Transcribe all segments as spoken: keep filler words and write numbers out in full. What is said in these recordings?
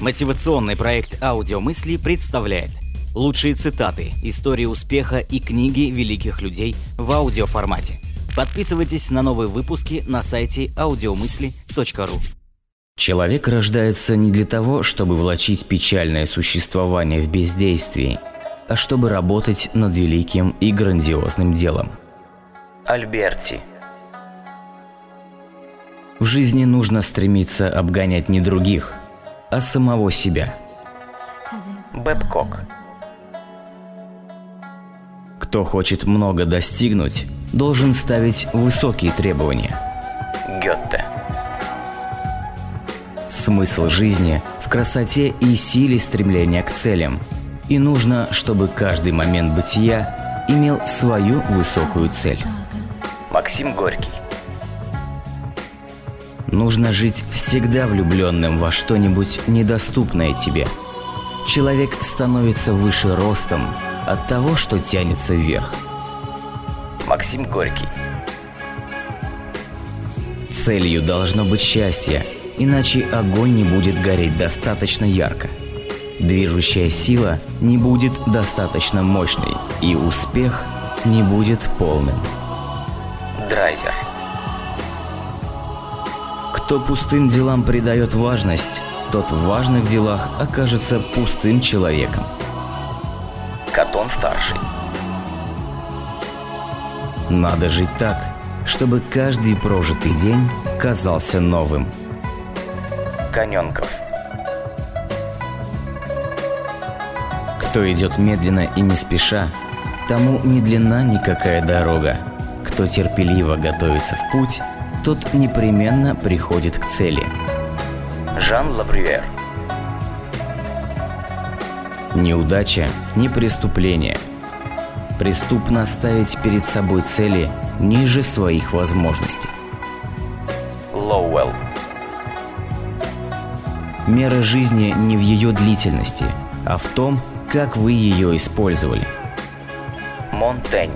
Мотивационный проект «Аудиомысли» представляет лучшие цитаты, истории успеха и книги великих людей в аудиоформате. Подписывайтесь на новые выпуски на сайте audiomysli точка ru. Человек рождается не для того, чтобы влачить печальное существование в бездействии, а чтобы работать над великим и грандиозным делом. Альберти. В жизни нужно стремиться обгонять не других, а самого себя. Бэбкок. Кто хочет много достигнуть, должен ставить высокие требования. Гёте. Смысл жизни в красоте и силе стремления к целям. И нужно, чтобы каждый момент бытия имел свою высокую цель. Максим Горький. Нужно жить всегда влюбленным во что-нибудь недоступное тебе. Человек становится выше ростом от того, что тянется вверх. Максим Горький. Целью должно быть счастье, иначе огонь не будет гореть достаточно ярко. Движущая сила не будет достаточно мощной, и успех не будет полным. Драйзер. Кто пустым делам придает важность, тот в важных делах окажется пустым человеком. Катон старший. Надо жить так, чтобы каждый прожитый день казался новым. Коненков. Кто идет медленно и не спеша, тому не длинна никакая дорога. Кто терпеливо готовится в путь, тот непременно приходит к цели. Жан Лабривер. Неудача – не преступление. Преступно ставить перед собой цели ниже своих возможностей. Лоуэлл. Мера жизни не в ее длительности, а в том, как вы ее использовали. Монтень.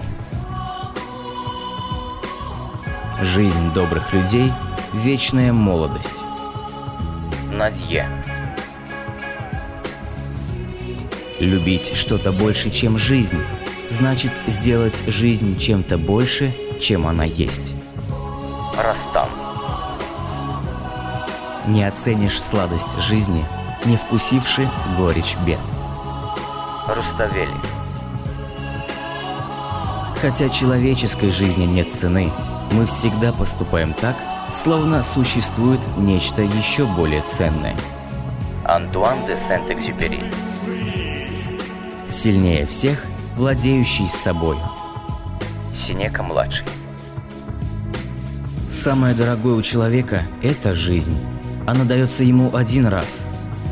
Жизнь добрых людей – вечная молодость. Наде. Любить что-то больше, чем жизнь, значит сделать жизнь чем-то больше, чем она есть. Растан. Не оценишь сладость жизни, не вкусивши горечь бед. Руставели. Хотя человеческой жизни нет цены, мы всегда поступаем так, словно существует нечто еще более ценное. Антуан де Сент-Экзюпери. Сильнее всех владеющий собой. Синека-младший. Самое дорогое у человека – это жизнь. Она дается ему один раз,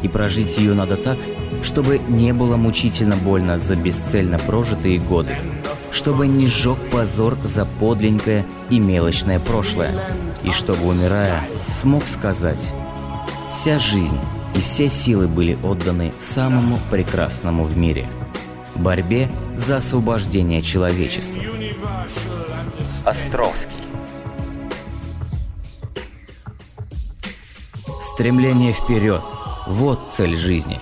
и прожить ее надо так, чтобы не было мучительно больно за бесцельно прожитые годы, чтобы не сжег позор за подленькое и мелочное прошлое, и чтобы, умирая, смог сказать: «Вся жизнь и все силы были отданы самому прекрасному в мире – борьбе за освобождение человечества». Островский. Стремление вперед – вот цель жизни.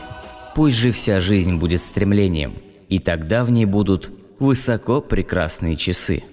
Пусть же вся жизнь будет стремлением, и тогда в ней будут высоко прекрасные часы.